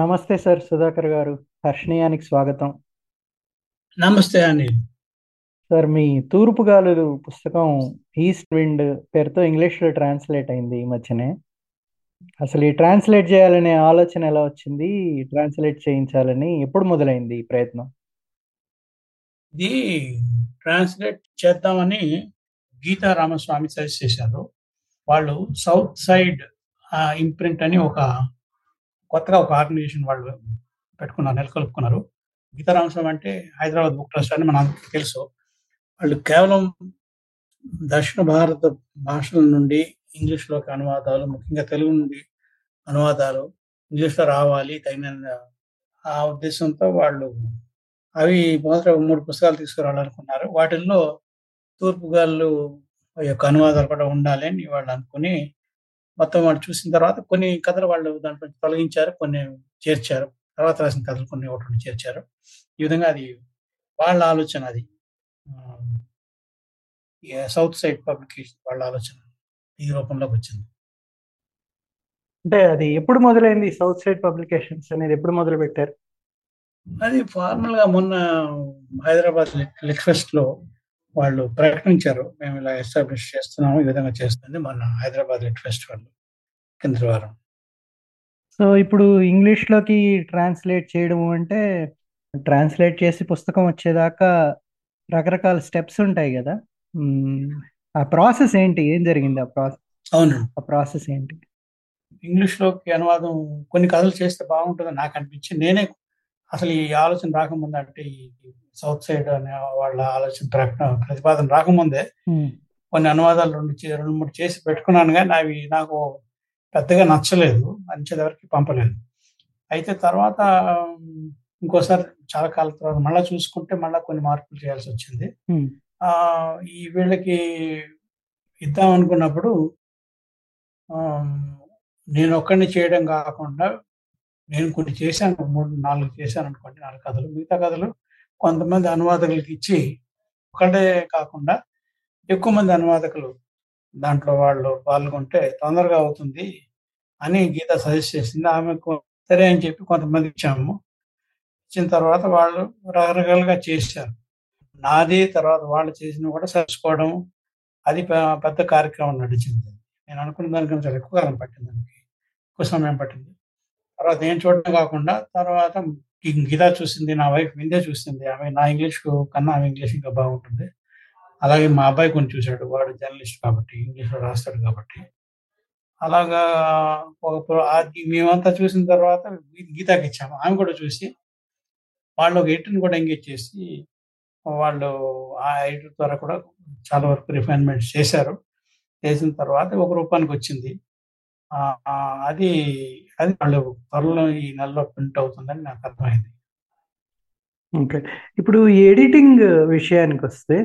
నమస్తే సార్. సుధాకర్ గారు, హర్షణీయానికి స్వాగతం. నమస్తే అనిల్ సార్. మీ తూర్పు గాలులు పుస్తకం ఈస్ట్ విండ్ పేరుతో ఇంగ్లీష్లో ట్రాన్స్లేట్ అయింది ఈ మధ్యనే. అసలు ఈ ట్రాన్స్లేట్ చేయాలనే ఆలోచన ఎలా వచ్చింది? ట్రాన్స్లేట్ చేయించాలని ఎప్పుడు మొదలైంది ఈ ప్రయత్నం? ఇది ట్రాన్స్లేట్ చేద్దామని గీతా రామస్వామి సజెస్ట్ చేశారు. వాళ్ళు సౌత్ సైడ్ ఇంప్రింట్ అని కొత్తగా ఒక ఆర్గనైజేషన్ వాళ్ళు పెట్టుకున్నారు, నెలకొల్పుకున్నారు. గీతా రామస్వామి అంటే హైదరాబాద్ బుక్ ట్రస్ట్ అని మనకు తెలుసు. వాళ్ళు కేవలం దక్షిణ భారత భాషల నుండి ఇంగ్లీష్లోకి అనువాదాలు, ముఖ్యంగా తెలుగు నుండి అనువాదాలు ఇంగ్లీష్లో రావాలి తగిన ఆ ఉద్దేశంతో వాళ్ళు అవి మొదట 3 పుస్తకాలు తీసుకురావాలనుకున్నారు. వాటిల్లో తూర్పు గాళ్ళు యొక్క అనువాదాలు కూడా ఉండాలి అని వాళ్ళు అనుకుని మొత్తం వాళ్ళు చూసిన తర్వాత కొన్ని కథలు వాళ్ళు దాంట్లో తొలగించారు, కొన్ని చేర్చారు. తర్వాత రాసిన కథలు కొన్ని ఒకటి చేర్చారు. ఈ విధంగా అది వాళ్ళ ఆలోచన, అది సౌత్ సైడ్ పబ్లికేషన్ వాళ్ళ ఆలోచన ఈ రూపంలోకి వచ్చింది. అంటే అది ఎప్పుడు మొదలైంది? సౌత్ సైడ్ పబ్లికేషన్స్ అనేది ఎప్పుడు మొదలు పెట్టారు? అది ఫార్మల్గా మొన్న హైదరాబాద్ లిట్ ఫెస్ట్ లో వాళ్ళు ప్రకటించారు, మేము ఇలా ఎస్టాబ్లిష్ చేస్తున్నాము, ఈ విధంగా చేస్తుంది మన హైదరాబాద్ లిట్ ఫెస్ట్ వాళ్ళు కింద వారం. సో ఇప్పుడు ఇంగ్లీష్లోకి ట్రాన్స్లేట్ చేయడం అంటే ట్రాన్స్లేట్ చేసి పుస్తకం వచ్చేదాకా రకరకాల స్టెప్స్ ఉంటాయి కదా, ఆ ప్రాసెస్ ఏంటి? ఏం జరిగింది ఆ ప్రాసెస్? అవును, ఆ ప్రాసెస్ ఏంటి? ఇంగ్లీష్లోకి అనువాదం కొన్ని కథలు చేస్తే బాగుంటుందని నాకు అనిపించింది. నేనే అసలు ఈ ఆలోచన రాకముందు, అంటే ఈ సౌత్ సైడ్ అనే వాళ్ళ ఆలోచన ప్రతిపాదన రాకముందే కొన్ని అనువాదాలు 2-3 చేసి పెట్టుకున్నాను. కానీ అవి నాకు పెద్దగా నచ్చలేదు, నచ్చేదవరికి పంపలేదు. అయితే తర్వాత ఇంకోసారి చాలా కాలం తర్వాత మళ్ళీ చూసుకుంటే మళ్ళీ కొన్ని మార్పులు చేయాల్సి వచ్చింది. ఈ వీళ్ళకి ఇద్దాం అనుకున్నప్పుడు నేను ఒక్కడిని చేయడం కాకుండా నేను కొన్ని చేశాను, 3-4 చేశాను అనుకోండి, 4 కథలు. మిగతా కథలు కొంతమంది అనువాదకులకి ఇచ్చి, ఒకటే కాకుండా ఎక్కువ మంది అనువాదకులు దాంట్లో వాళ్ళు పాల్గొంటే తొందరగా అవుతుంది అని గీత సజెస్ట్ చేసింది. ఆమెకు సరే అని చెప్పి కొంతమంది ఇచ్చాము. ఇచ్చిన తర్వాత వాళ్ళు రకరకాలుగా చేశారు. నాది తర్వాత వాళ్ళు చేసినవి కూడా సరిచుకోవడం, అది పెద్ద కార్యక్రమం నడిచింది. నేను అనుకున్న దానికన్నా చాలా ఎక్కువ కాలం పట్టింది, దానికి ఎక్కువ సమయం పట్టింది. తర్వాత నేను చూడడం కాకుండా తర్వాత గీతా చూసింది, నా వైఫ్ విందే చూసింది. ఆమె నా ఇంగ్లీష్ కన్నా ఆమె ఇంగ్లీష్ ఇంకా బాగుంటుంది. అలాగే మా అబ్బాయి కొన్ని చూశాడు, వాడు జర్నలిస్ట్ కాబట్టి ఇంగ్లీష్లో రాస్తాడు కాబట్టి. అలాగా మేమంతా చూసిన తర్వాత గీతాకి ఇచ్చాము. ఆమె కూడా చూసి వాళ్ళు ఒక ఎడిటర్ని కూడా ఎంగేజ్ చేసి వాళ్ళు ఆ ఎడిటర్ ద్వారా కూడా చాలా వరకు రిఫైన్మెంట్స్ చేశారు. చేసిన తర్వాత ఒక రూపానికి వచ్చింది. అది అది వాళ్ళు త్వరలో ఈ నెలలో ప్రింట్ అవుతుందని నాకు అర్థమైంది. ఓకే, ఇప్పుడు ఎడిటింగ్ విషయానికి వస్తే,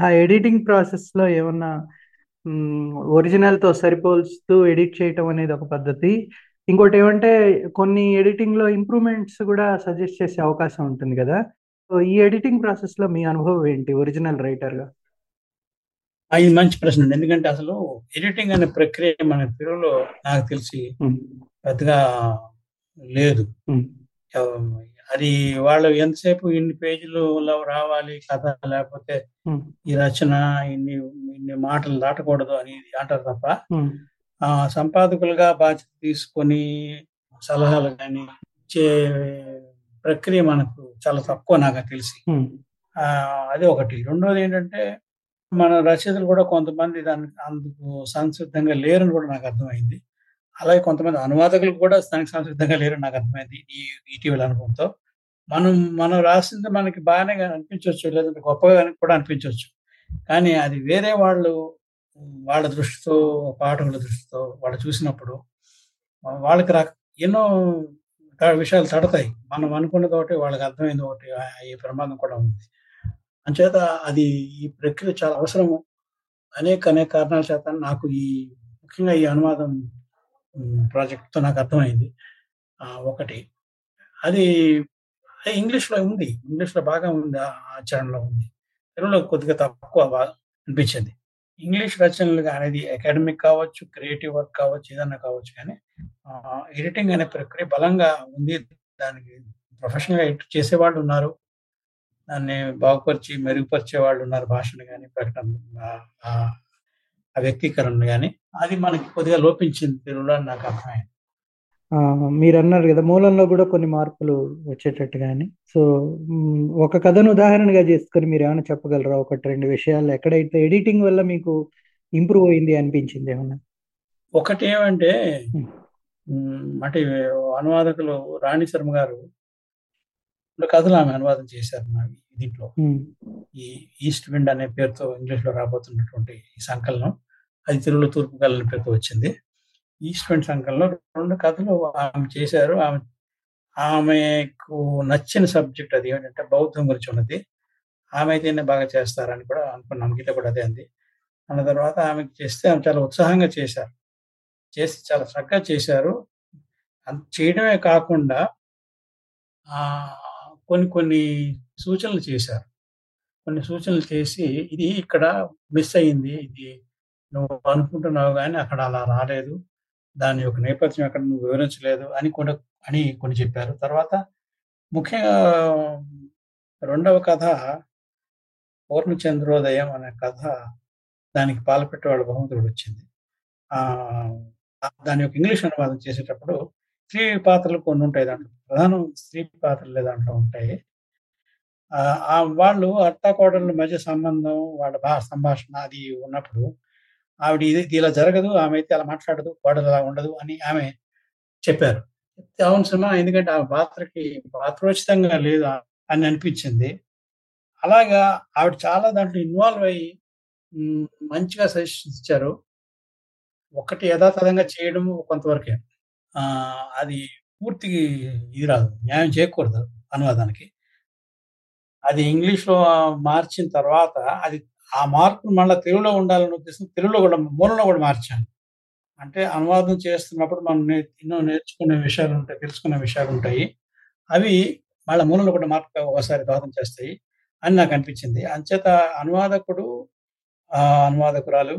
ఆ ఎడిటింగ్ ప్రాసెస్లో ఏమన్నా ఒరిజినల్తో సరిపోల్స్తూ ఎడిట్ చేయటం అనేది ఒక పద్ధతి. ఇంకోటి ఏమంటే కొన్ని ఎడిటింగ్లో ఇంప్రూవ్మెంట్స్ కూడా సజెస్ట్ చేసే అవకాశం ఉంటుంది కదా. సో ఈ ఎడిటింగ్ ప్రాసెస్లో మీ అనుభవం ఏంటి ఒరిజినల్ రైటర్గా? అది మంచి ప్రశ్న. ఎందుకంటే అసలు ఎడిటింగ్ అనే ప్రక్రియ మన తెలుగులో నాకు తెలిసి పెద్దగా లేదు. అది వాళ్ళు ఎంతసేపు ఇన్ని పేజీలు రావాలి కథ, లేకపోతే ఈ రచన ఇన్ని మాటలు దాటకూడదు అని అంటారు తప్ప, సంపాదకులుగా బాధ్యత తీసుకొని సలహాలు కానీ ఇచ్చే ప్రక్రియ మనకు చాలా తక్కువ నాకు తెలిసి. అది ఒకటి. రెండోది ఏంటంటే మన రచయితలు కూడా కొంతమంది దానికి అందుకు సంసిద్ధంగా లేరని కూడా నాకు అర్థమైంది. అలాగే కొంతమంది అనువాదకులు కూడా దానికి సంసిద్ధంగా లేరని నాకు అర్థమైంది ఈ ఇటీవల అనుభవంతో. మనం రాసింది మనకి బాగానే అనిపించవచ్చు, లేదంటే గొప్పగా కూడా అనిపించవచ్చు. కానీ అది వేరే వాళ్ళు వాళ్ళ దృష్టితో, పాఠకుల దృష్టితో వాళ్ళు చూసినప్పుడు వాళ్ళకి ఎన్నో విషయాలు తడతాయి. మనం అనుకున్నది ఒకటి, వాళ్ళకి అర్థమైంది ఒకటి అయ్యే ప్రమాదం కూడా ఉంది. అంచేత అది ఈ ప్రక్రియ చాలా అవసరము అనేక కారణాల చేత నాకు ఈ ముఖ్యంగా ఈ అనువాదం ప్రాజెక్ట్తో నాకు అర్థమైంది. ఒకటి అది ఇంగ్లీష్లో ఉంది, ఇంగ్లీష్లో బాగా ఉంది, ఆచరణలో ఉంది. తెలుగులో కొద్దిగా తక్కువ బాగా అనిపించింది. ఇంగ్లీష్ రచనలు అనేది అకాడమిక్ కావచ్చు, క్రియేటివ్ వర్క్ కావచ్చు, ఏదన్నా కావచ్చు. కానీ ఎడిటింగ్ అనే ప్రక్రియ బలంగా ఉంది, దానికి ప్రొఫెషనల్గా ఎడిట్ చేసేవాళ్ళు ఉన్నారు, దాన్ని బాగుపరిచి మెరుగుపరిచే వాళ్ళు ఉన్నారు, భాషను కానీ ప్రకటన ఆ వ్యక్తీకరణను కానీ. అది మనకి కొద్దిగా లోపించింది తెలుగులో అని నాకు అర్థమైంది. మీరు అన్నారు కదా మూలంలో కూడా కొన్ని మార్పులు వచ్చేటట్టుగాని, సో ఒక కథను ఉదాహరణగా చేసుకొని మీరు ఏమైనా చెప్పగలరా ఒకటి రెండు విషయాలు ఎక్కడైతే ఎడిటింగ్ వల్ల మీకు ఇంప్రూవ్ అయింది అనిపించింది ఏమన్నా? ఒకటి ఏమంటే అంటే అనువాదకులు రాణి శర్మ గారు కథలు ఆమె అనువాదం చేశారు నాకు దీంట్లో. ఈ ఈస్ట్ విండ్ అనే పేరుతో ఇంగ్లీష్లో రాబోతున్నటువంటి ఈ సంకలనం అది తెలుగులో తూర్పు కళ అనే పేరుతో వచ్చింది. ఈస్ట్ విండ్ సంకలనంలో రెండు కథలు ఆమె చేశారు. ఆమెకు నచ్చిన సబ్జెక్ట్ అది ఏంటంటే బౌద్ధం గురించి ఉన్నది. ఆమె అయితేనే బాగా చేస్తారని కూడా అనుకున్నాం, గీత కూడా అదే అంది. అన్న తర్వాత ఆమెకు చేస్తే ఆమె చాలా ఉత్సాహంగా చేశారు, చేసి చాలా చక్కగా చేశారు. అంత చేయడమే కాకుండా కొన్ని సూచనలు చేశారు, కొన్ని సూచనలు చేసి ఇది ఇక్కడ మిస్ అయ్యింది, ఇది నువ్వు అనుకుంటున్నావు కానీ అక్కడ అలా రాలేదు, దాని యొక్క నేపథ్యం అక్కడ నువ్వు వివరించలేదు అని కొన్ని చెప్పారు. తర్వాత ముఖ్యంగా రెండవ కథ పూర్ణచంద్రోదయం అనే కథ, దానికి పాల్పెట్టేవాళ్ళ బహుమతుడు వచ్చింది. దాని యొక్క ఇంగ్లీష్ అనువాదం చేసేటప్పుడు స్త్రీ పాత్రలు కొన్ని ఉంటాయి, దాంట్లో ప్రధానం స్త్రీ పాత్రలే దాంట్లో ఉంటాయి. వాళ్ళు అత్తాకోడళ్ళ మధ్య సంబంధం, వాళ్ళ సంభాషణ అది ఉన్నప్పుడు ఆవిడ ఇది ఇలా జరగదు, ఆమె అయితే అలా మాట్లాడదు, కోడలు అలా ఉండదు అని ఆమె చెప్పారు. అవును సినిమా, ఎందుకంటే ఆ పాత్రకి పాత్రోచితంగా లేదు అని అనిపించింది. అలాగా ఆవిడ చాలా దాంట్లో ఇన్వాల్వ్ అయ్యి మంచిగా సజెషన్స్ ఇచ్చారు. ఒకటి యథాతథంగా చేయడం కొంతవరకే, అది పూర్తిగా ఇది రాదు, న్యాయం చేయకూడదు అనువాదానికి. అది ఇంగ్లీష్లో మార్చిన తర్వాత అది ఆ మార్పును మళ్ళీ తెలుగులో ఉండాలని ఉద్దేశం తెలుగులో కూడా మూలంలో కూడా మార్చాను. అంటే అనువాదం చేస్తున్నప్పుడు మనం ఎన్నో నేర్చుకునే విషయాలు ఉంటాయి, తెలుసుకునే విషయాలు ఉంటాయి, అవి మళ్ళీ మూలంలో కూడా మార్పు ఒకసారి దోహదం చేస్తాయి అని నాకు అనిపించింది. అంచేత అనువాదకుడు అనువాదకురాలు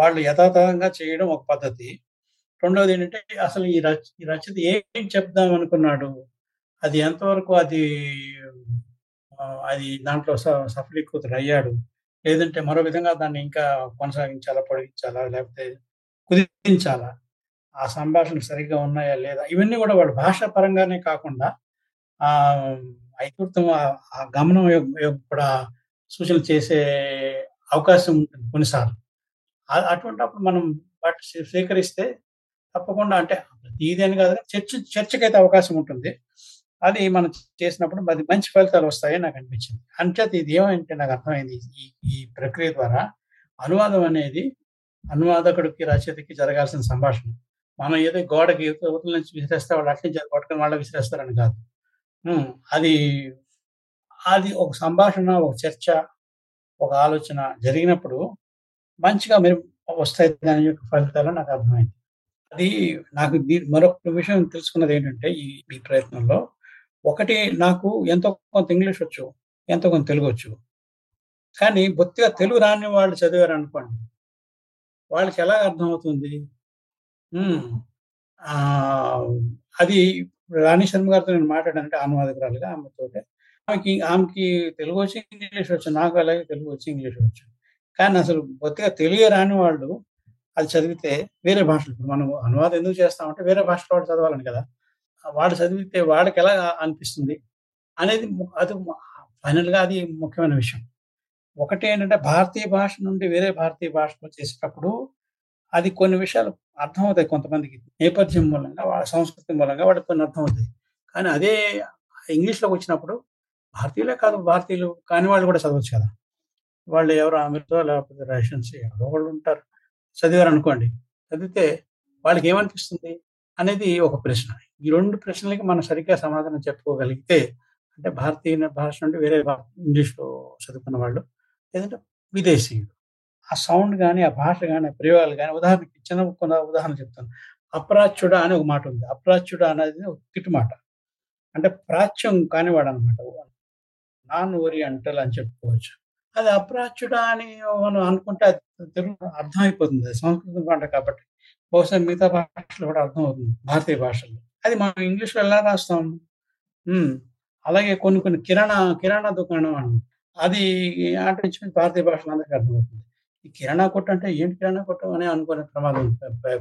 వాళ్ళు యథాతథంగా చేయడం ఒక పద్ధతి. రెండవది ఏంటంటే అసలు ఈ రచయిత ఏం చెప్దాం అనుకున్నాడు, అది ఎంతవరకు అది దాంట్లో సఫలీకృతుడు అయ్యాడు, లేదంటే మరో విధంగా దాన్ని ఇంకా కొనసాగించాలా, పొడిగించాలా, లేకపోతే కుదించాలా, ఆ సంభాషణ సరిగ్గా ఉన్నాయా లేదా, ఇవన్నీ కూడా వాళ్ళు భాషా పరంగానే కాకుండా ఐకృతం ఆ గమనం కూడా సూచనలు చేసే అవకాశం ఉంటుంది కొన్నిసార్లు. అటువంటిప్పుడు మనం వాటిని స్వీకరిస్తే తప్పకుండా, అంటే ఇదేని కాదు చర్చకైతే అవకాశం ఉంటుంది, అది మనం చేసినప్పుడు మరి మంచి ఫలితాలు వస్తాయని నాకు అనిపించింది. అంచేత ఇది ఏమంటే నాకు అర్థమైంది ఈ ప్రక్రియ ద్వారా అనువాదం అనేది అనువాదకుడికి రచయితకి జరగాల్సిన సంభాషణ. మనం ఏదో గోడకి యువతల నుంచి విసిరేస్తే వాళ్ళు అట్లే పట్టుకుని వాళ్ళ విసిరేస్తారని కాదు, అది ఒక సంభాషణ, ఒక చర్చ, ఒక ఆలోచన జరిగినప్పుడు మంచిగా మీరు వస్తాయి దాని యొక్క ఫలితాలు నాకు అర్థమైంది. అది నాకు మరొక విషయం తెలుసుకున్నది ఏంటంటే ఈ ప్రయత్నంలో ఒకటి నాకు ఎంతో కొంత ఇంగ్లీష్ వచ్చు, ఎంతో కొంత తెలుగు వచ్చు, కానీ బొత్తిగా తెలుగు రాని వాళ్ళు చదివారు అనుకోండి, వాళ్ళకి ఎలా అర్థమవుతుంది? అది రాణి శర్మ గారితో నేను మాట్లాడానంటే అనువాదకురాలుగా ఆమెతోటే, ఆమెకి తెలుగు వచ్చి ఇంగ్లీష్ వచ్చు, నాకు అలాగే తెలుగు వచ్చి ఇంగ్లీష్ వచ్చు, కానీ అసలు బొత్తిగా తెలుగు రాని వాళ్ళు అది చదివితే వేరే భాషలు, మనం అనువాదం ఎందుకు చేస్తామంటే వేరే భాషలో వాళ్ళు చదవాలని కదా, వాడు చదివితే వాడికి ఎలా అనిపిస్తుంది అనేది అది ఫైనల్గా అది ముఖ్యమైన విషయం. ఒకటి ఏంటంటే భారతీయ భాష నుండి వేరే భారతీయ భాషలో చేసేటప్పుడు అది కొన్ని విషయాలు అర్థమవుతాయి కొంతమందికి, నేపథ్యం మూలంగా వాళ్ళ సంస్కృతి మూలంగా వాళ్ళకి కొన్ని అర్థమవుతాయి, కానీ అదే ఇంగ్లీష్లోకి వచ్చినప్పుడు భారతీయులే కాదు భారతీయులు కాని వాళ్ళు కూడా చదవచ్చు కదా, వాళ్ళు ఎవరు అమెరికా లేకపోతే రష్యన్స్ ఎవరో వాళ్ళు ఉంటారు చదివారు అనుకోండి, చదివితే వాళ్ళకి ఏమనిపిస్తుంది అనేది ఒక ప్రశ్న. ఈ రెండు ప్రశ్నలకి మనం సరిగ్గా సమాధానం చెప్పుకోగలిగితే, అంటే భారతీయ భాష నుండి వేరే ఇంగ్లీష్లో చదువుకున్న వాళ్ళు లేదంటే విదేశీయులు, ఆ సౌండ్ కానీ ఆ భాష కానీ ఆ ప్రయోగాలు కానీ, ఉదాహరణకి చిన్న ఉదాహరణ చెప్తాను, అప్రాచ్యుడ అని ఒక మాట ఉంది. అప్రాచ్యుడ అనేది ఒక తిట్టు మాట, అంటే ప్రాచ్యం కానివాడు అనమాట, నాన్ ఓరియంటల్ అని చెప్పుకోవచ్చు. అది అప్రాచ్యుడ అని మనం అనుకుంటే అది తెలుగు అర్థమైపోతుంది, సంస్కృతం మాట కాబట్టి బహుశా మిగతా భాషలు కూడా అర్థం అవుతుంది, భారతీయ భాషలు. అది మనం ఇంగ్లీష్లో ఎలా రాస్తాం. అలాగే కొన్ని కొన్ని కిరాణా దుకాణం అన్న అది ఆటో ఇచ్చిన భారతీయ భాషలు అందరికీ అర్థమవుతుంది. ఈ కిరాణా కొట్టు అంటే ఏంటి కిరాణా కొట్టం అని అనుకునే ప్రమాదం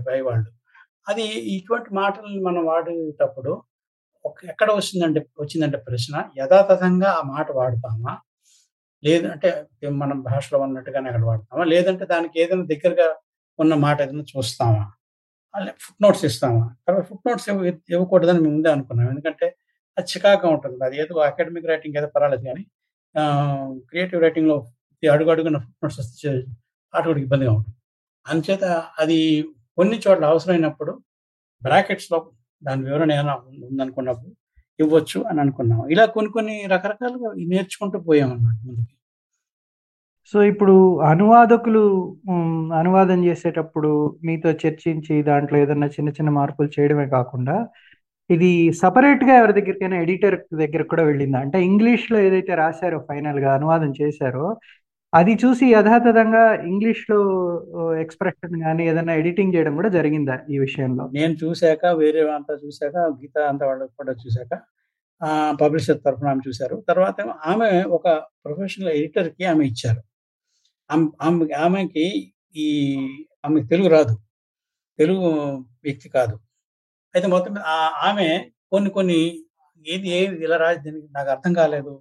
పైవాళ్ళు. అది ఇటువంటి మాటలను మనం వాడేటప్పుడు ఎక్కడ వచ్చిందంటే ప్రశ్న, యథాతథంగా ఆ మాట వాడతామా, లేదంటే మనం భాషలో ఉన్నట్టుగానే అక్కడ వాడతామా, లేదంటే దానికి ఏదైనా దగ్గరగా ఉన్న మాట ఏదైనా చూస్తామా, అలా ఫుట్ నోట్స్ ఇస్తామా. తర్వాత ఫుట్ నోట్స్ ఇవ్వకూడదని మేము ముందే అనుకున్నాం, ఎందుకంటే అది చికాగా ఉంటుంది. అది ఏదో అకాడమిక్ రైటింగ్ ఏదో పర్వాలేదు, కానీ క్రియేటివ్ రైటింగ్లో అడుగున ఫుట్ నోట్స్ వస్తే ఆటోడికి ఇబ్బందిగా ఉంటుంది. అందుచేత అది కొన్ని చోట్ల అవసరమైనప్పుడు బ్రాకెట్స్లో దాని వివరణ ఏమైనా ఉందనుకున్నప్పుడు ఇవ్వచ్చు అని అనుకున్నాం. ఇలా కొన్ని కొన్ని రకరకాలుగా నేర్చుకుంటూ పోయామన్నమాట ముందుకి. సో ఇప్పుడు అనువాదకులు అనువాదం చేసేటప్పుడు మీతో చర్చించి దాంట్లో ఏదన్నా చిన్న చిన్న మార్పులు చేయడమే కాకుండా ఇది సపరేట్గా ఎవరి దగ్గరికైనా ఎడిటర్ దగ్గర కూడా వెళ్ళిందా? అంటే ఇంగ్లీష్లో ఏదైతే రాశారో ఫైనల్గా అనువాదం చేశారో అది చూసి యథాతథంగా ఇంగ్లీష్లో ఎక్స్ప్రెషన్ కానీ ఏదైనా ఎడిటింగ్ చేయడం కూడా జరిగిందా ఈ విషయంలో? నేను చూశాక వేరే అంతా చూశాక గీత అంతా వాళ్ళకి కూడా చూశాక పబ్లిషర్ తరఫున ఆమె చూశారు. తర్వాత ఆమె ఒక ప్రొఫెషనల్ ఎడిటర్కి ఆమె ఇచ్చారు. ఆమెకి ఆమెకి తెలుగు రాదు, తెలుగు వ్యక్తి కాదు. అయితే మొత్తం ఆమె కొన్ని ఏది ఇలా రాదు, దీనికి నాకు అర్థం కాలేదు,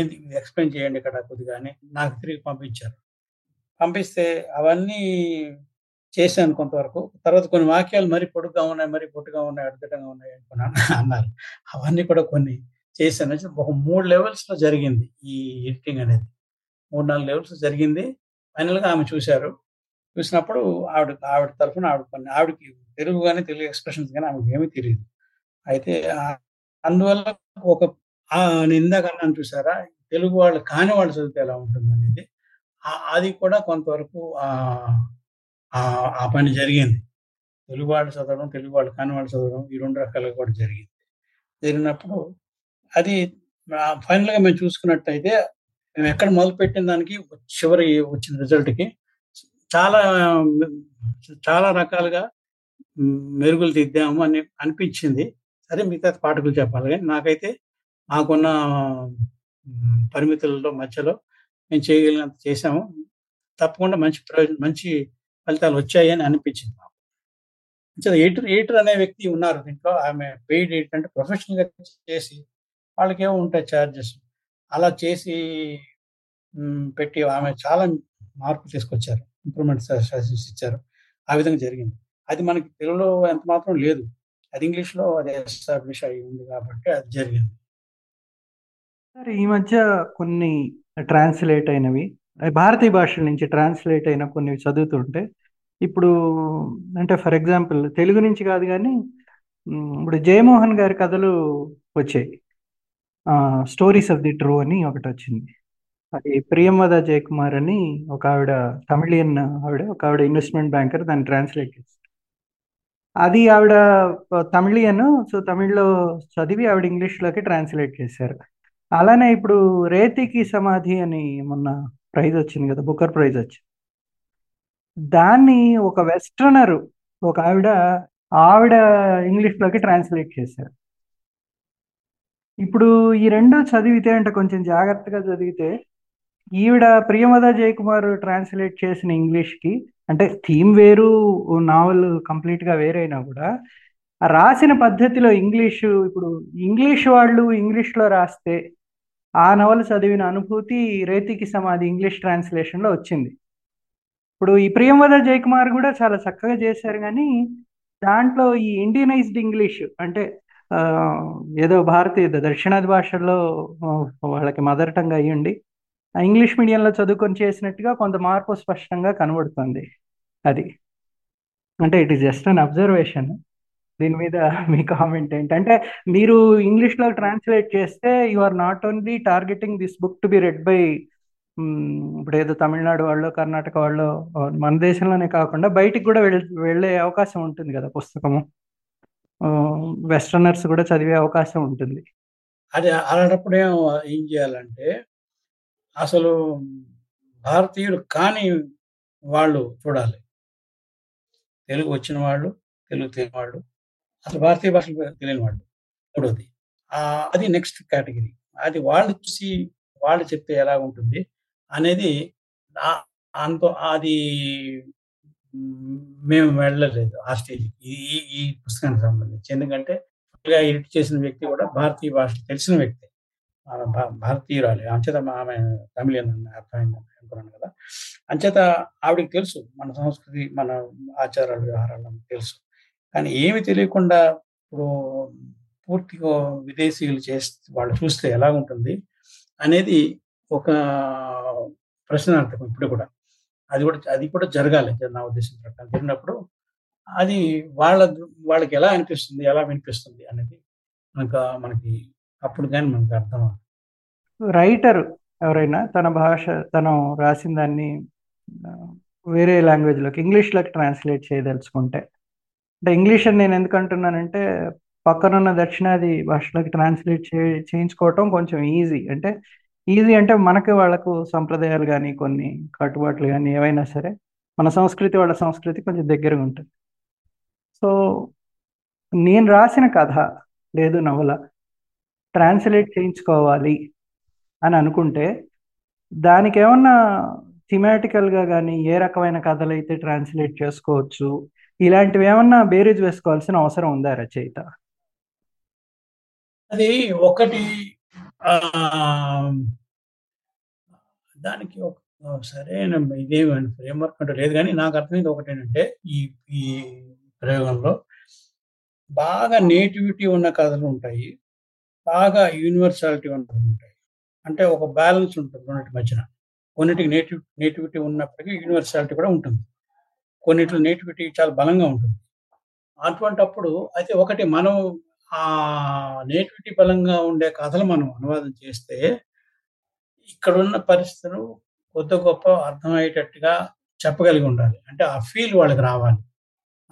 ఏంటి ఎక్స్ప్లెయిన్ చేయండి ఇక్కడ కొద్దిగానే నాకు తిరిగి పంపిస్తే అవన్నీ చేశాను కొంతవరకు. తర్వాత కొన్ని వాక్యాలు మరీ పొట్టుగా ఉన్నాయి అడ్డటంగా ఉన్నాయి అనుకున్నాను అన్నారు. అవన్నీ కూడా కొన్ని చేశాను. ఒక 3 లెవెల్స్లో జరిగింది ఈ ఎడిటింగ్ అనేది, 3-4 లెవెల్స్ జరిగింది. ఫైనల్గా ఆమె చూసినప్పుడు ఆవిడ తరఫున ఆవిడకి తెలుగు కానీ తెలుగు ఎక్స్ప్రెషన్స్ కానీ ఆమెకి ఏమీ తెలియదు. అయితే అందువల్ల ఒక నేను ఇందాకన్నాను చూసారా, తెలుగు వాళ్ళు కాని వాళ్ళు చదివితే ఎలా ఉంటుంది అనేది, అది కూడా కొంతవరకు ఆ పని జరిగింది. తెలుగు వాళ్ళు చదవడం, తెలుగు వాళ్ళు కాని వాళ్ళు చదవడం, ఈ 2 రకాలుగా కూడా జరిగినప్పుడు అది ఫైనల్గా మేము చూసుకున్నట్టయితే మేము ఎక్కడ మొదలుపెట్టిన దానికి చివరి వచ్చిన రిజల్ట్కి చాలా చాలా రకాలుగా మెరుగులు దిద్దాము అని అనిపించింది. సరే మిగతా పాఠకులు చెప్పాలి, కానీ నాకైతే మాకున్న పరిమితులలో మధ్యలో మేము చేయగలిగినంత చేసాము. తప్పకుండా మంచి ఫలితాలు వచ్చాయి అని అనిపించింది మాకు. ఎడిటర్ అనే వ్యక్తి ఉన్నారు దీంట్లో, ఆమె పెయిడ్ ఎడిటర్ అంటే ప్రొఫెషనల్గా చేసి వాళ్ళకేమో ఉంటాయి ఛార్జెస్, అలా చేసి పెట్టి ఆమె చాలా మార్పులు తీసుకొచ్చారు, ఇంప్రూవ్మెంట్స్ సజెషన్స్ ఇచ్చారు. ఆ విధంగా జరిగింది. అది మనకి తెలుగులో ఎంత మాత్రం లేదు, అది ఇంగ్లీష్లో అది ఎస్టాబ్లిష్ అయి ఉంది కాబట్టి అది జరిగింది. సరే, ఈ మధ్య కొన్ని ట్రాన్స్లేట్ అయినవి భారతీయ భాషల నుంచి ట్రాన్స్లేట్ అయిన కొన్ని చదువుతుంటే ఇప్పుడు అంటే ఫర్ ఎగ్జాంపుల్ తెలుగు నుంచి కాదు కానీ ఇప్పుడు జయమోహన్ గారి కథలు వచ్చాయి, స్టోరీస్ ఆఫ్ ది ట్రూ అని ఒకటి వచ్చింది. అది ప్రియంవద జయకుమార్ అని ఒక ఆవిడ, తమిళియన్ ఆవిడ, ఒక ఆవిడ ఇన్వెస్ట్మెంట్ బ్యాంకర్, దాన్ని ట్రాన్స్లేట్ చేస్తారు. అది ఆవిడ తమిళియన్, సో తమిళ్లో చదివి ఆవిడ ఇంగ్లీష్లోకి ట్రాన్స్లేట్ చేశారు. అలానే ఇప్పుడు రేతికి సమాధి అని మొన్న ప్రైజ్ వచ్చింది కదా, బుకర్ ప్రైజ్ వచ్చింది. దాన్ని ఒక వెస్ట్రనరు, ఒక ఆవిడ ఇంగ్లీష్లోకి ట్రాన్స్లేట్ చేశారు. ఇప్పుడు ఈ రెండో చదివితే అంటే కొంచెం జాగ్రత్తగా చదివితే ఈవిడ ప్రియమద జయకుమార్ ట్రాన్స్లేట్ చేసిన ఇంగ్లీష్కి అంటే థీమ్ వేరు, నావల్ కంప్లీట్గా వేరైనా కూడా రాసిన పద్ధతిలో ఇంగ్లీషు, ఇప్పుడు ఇంగ్లీష్ వాళ్ళు ఇంగ్లీష్లో రాస్తే ఆ నవల చదివిన అనుభూతి రేతికి సమాధి ఇంగ్లీష్ ట్రాన్స్లేషన్లో వచ్చింది. ఇప్పుడు ఈ ప్రియంవద జయకుమార్ కూడా చాలా చక్కగా చేశారు, కానీ దాంట్లో ఈ ఇండియనైజ్డ్ ఇంగ్లీష్ అంటే ఏదో భారతీయ దక్షిణాది భాషల్లో వాళ్ళకి మదర్ టంగ్ అయ్యండి ఇంగ్లీష్ మీడియంలో చదువుకొని చేసినట్టుగా కొంత మార్పు స్పష్టంగా కనబడుతుంది. అది అంటే it is just an observation. దీని మీద మీ కామెంట్ ఏంటంటే మీరు ఇంగ్లీష్లో ట్రాన్స్లేట్ చేస్తే you are not only targeting this book to be read by ఇప్పుడు ఏదో తమిళనాడు వాళ్ళు, కర్ణాటక వాళ్ళు, మన దేశంలోనే కాకుండా బయటికి కూడా వెళ్ళే అవకాశం ఉంటుంది కదా, పుస్తకము వెస్టర్నర్స్ కూడా చదివే అవకాశం ఉంటుంది. అది అలాంటప్పుడు ఏం చేయాలంటే అసలు భారతీయులు కాని వాళ్ళు చూడాలి. తెలుగు వచ్చిన వాళ్ళు, తెలుగు తెలియని వాళ్ళు, అసలు భారతీయ భాషలు తెలియని వాళ్ళు మూడోది. అది నెక్స్ట్ కేటగిరీ. అది వాళ్ళు చూసి వాళ్ళు చెప్తే ఎలా ఉంటుంది అనేది అంత అది మేము వెళ్ళలేదు ఆ స్టేజ్కి ఈ ఈ పుస్తకానికి సంబంధించి. ఎందుకంటే ఫుల్గా ఎడిట్ చేసిన వ్యక్తి కూడా భారతీయ భాష తెలిసిన వ్యక్తి, భారతీయురాలి. అంచేత ఆమె తమిళనని అర్థమైందని అనుకున్నాను కదా, అంచేత ఆవిడకి తెలుసు మన సంస్కృతి, మన ఆచారాలు, వ్యవహారాలు తెలుసు. కానీ ఏమి తెలియకుండా ఇప్పుడు పూర్తిగా విదేశీయులు చేస్తే వాళ్ళు చూస్తే ఎలా ఉంటుంది అనేది ఒక ప్రశ్నార్థకం ఇప్పుడు కూడా. అది కూడా జరగాలి నా ఉద్దేశం ప్రకారం. జరిగినప్పుడు అది వాళ్ళకి ఎలా అనిపిస్తుంది, ఎలా వినిపిస్తుంది అనేది మనకి అప్పుడు కానీ మనకు అర్థం. రైటర్ ఎవరైనా తన భాష, తను రాసిన దాన్ని వేరే లాంగ్వేజ్లోకి, ఇంగ్లీష్లోకి ట్రాన్స్లేట్ చేయదలుచుకుంటే, అంటే ఇంగ్లీష్ అని నేను ఎందుకంటున్నానంటే పక్కనున్న దక్షిణాది భాషలోకి ట్రాన్స్లేట్ చేయించుకోవటం కొంచెం ఈజీ అంటే మనకి వాళ్ళకు సంప్రదాయాలు కానీ కొన్ని కట్టుబాట్లు కానీ ఏవైనా సరే మన సంస్కృతి, వాళ్ళ సంస్కృతి కొంచెం దగ్గరగా ఉంటుంది. సో నేను రాసిన కథ లేదు నవల ట్రాన్స్లేట్ చేయించుకోవాలి అని అనుకుంటే దానికి ఏమన్నా థిమాటికల్గా కానీ ఏ రకమైన కథలు అయితే ట్రాన్స్లేట్ చేసుకోవచ్చు, ఇలాంటివి ఏమన్నా బేరీజ్ వేసుకోవాల్సిన అవసరం ఉందా రచయిత? అది ఒకటి. దానికి ఒక సరైన ఇదేమని ఫ్రేమ్వర్క్ అంటే లేదు, కానీ నాకు అర్థమైంది ఒకటేనంటే ఈ ప్రయోగంలో బాగా నేటివిటీ ఉన్న కథలు ఉంటాయి, బాగా యూనివర్సాలిటీ ఉన్నది ఉంటాయి. అంటే ఒక బ్యాలెన్స్ ఉంటుంది రెండింటి మధ్యన. కొన్నిటికి నేటివిటీ ఉన్నప్పటికీ యూనివర్సాలిటీ కూడా ఉంటుంది, కొన్నిట్లో నేటివిటీ చాలా బలంగా ఉంటుంది. అటువంటప్పుడు అయితే ఒకటి మనం ఆ నేటివిటీ బలంగా ఉండే కథలు మనం అనువాదం చేస్తే ఇక్కడున్న పరిస్థితులు కొద్ది గొప్ప అర్థమయ్యేటట్టుగా చెప్పగలిగి ఉండాలి. అంటే ఆ ఫీల్ వాళ్ళకి రావాలి.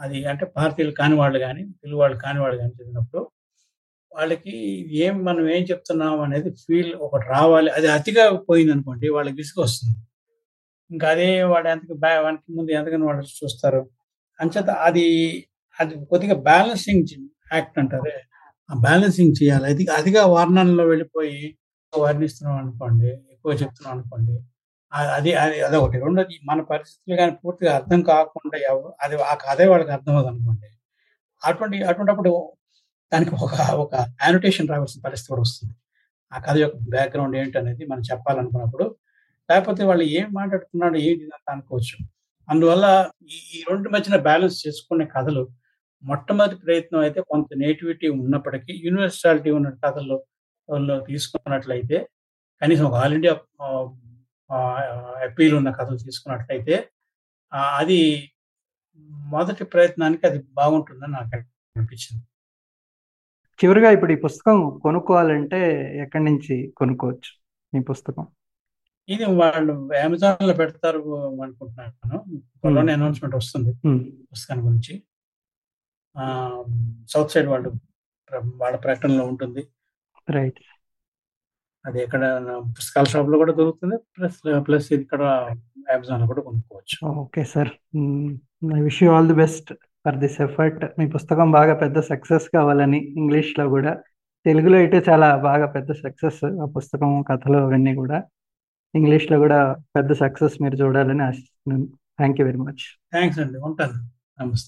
అది అంటే భారతీయులు కాని వాళ్ళు కానీ, తెలుగు వాళ్ళు కాని వాళ్ళు కానీ చదివినప్పుడు వాళ్ళకి మనం ఏం చెప్తున్నాం అనేది ఫీల్ ఒకటి రావాలి. అది అతిగా పోయింది అనుకోండి వాళ్ళకి విసుగొస్తుంది. ఇంకా అదే వాడు వెనక ముందు ఎంతకని వాళ్ళు చూస్తారు. అంచేత అది కొద్దిగా బ్యాలెన్సింగ్ యాక్ట్ అంటారే, ఆ బ్యాలెన్సింగ్ చేయాలి. అది అదిగా వర్ణనలో వెళ్ళిపోయి వర్ణిస్తున్నాం అనుకోండి, ఎక్కువ చెప్తున్నాం అనుకోండి, అదొకటి. రెండోది మన పరిస్థితులు కానీ పూర్తిగా అర్థం కాకుండా అది ఆ కథే వాళ్ళకి అర్థం అవుతుంది అనుకోండి. అటువంటిప్పుడు దానికి ఒక యానోటేషన్ రావాల్సిన పరిస్థితి కూడా వస్తుంది. ఆ కథ యొక్క బ్యాక్గ్రౌండ్ ఏంటనేది మనం చెప్పాలనుకున్నప్పుడు, లేకపోతే వాళ్ళు ఏం మాట్లాడుతున్నాడు ఏంటి అనుకోవచ్చు. అందువల్ల ఈ రెండు మధ్యన బ్యాలెన్స్ చేసుకునే కథలు మొట్టమొదటి ప్రయత్నం అయితే కొంత నేటివిటీ ఉన్నప్పటికీ యూనివర్సాలిటీ ఉన్న కథల్లో తీసుకున్నట్లయితే, కనీసం ఒక ఆల్ ఇండియా అప్పీల్ ఉన్న కథలు తీసుకున్నట్లయితే అది మొదటి ప్రయత్నానికి అది బాగుంటుందని నాకు అనిపించింది. చివరిగా, ఇప్పుడు ఈ పుస్తకం కొనుక్కోవాలంటే ఎక్కడి నుంచి కొనుక్కోవచ్చు ఈ పుస్తకం? ఇది వాళ్ళు అమెజాన్లో పెడతారు అనుకుంటున్నాను, వాళ్ళని అనౌన్స్మెంట్ వస్తుంది పుస్తకాన్ని గురించి. సౌత్ సైడ్ వాళ్ళ ప్రకటనలో ఉంటుంది. రైట్, అది ఎక్కడ పుస్తకాల షాప్లో కూడా దొరుకుతుంది, ప్లస్ ఇది ఇక్కడ అమెజాన్లో కూడా కొనుక్కోవచ్చు. Okay sir, I wish you all the best for this effort. మీ పుస్తకం బాగా పెద్ద సక్సెస్ కావాలని, ఇంగ్లీష్లో కూడా, తెలుగులో అయితే చాలా బాగా పెద్ద సక్సెస్ ఆ పుస్తకం, కథలు అవన్నీ కూడా, ఇంగ్లీష్లో కూడా పెద్ద సక్సెస్ మీరు చూడాలని ఆశిస్తున్నాను. Thank you very much. Thanks అండి, ఉంటాను. నమస్తే.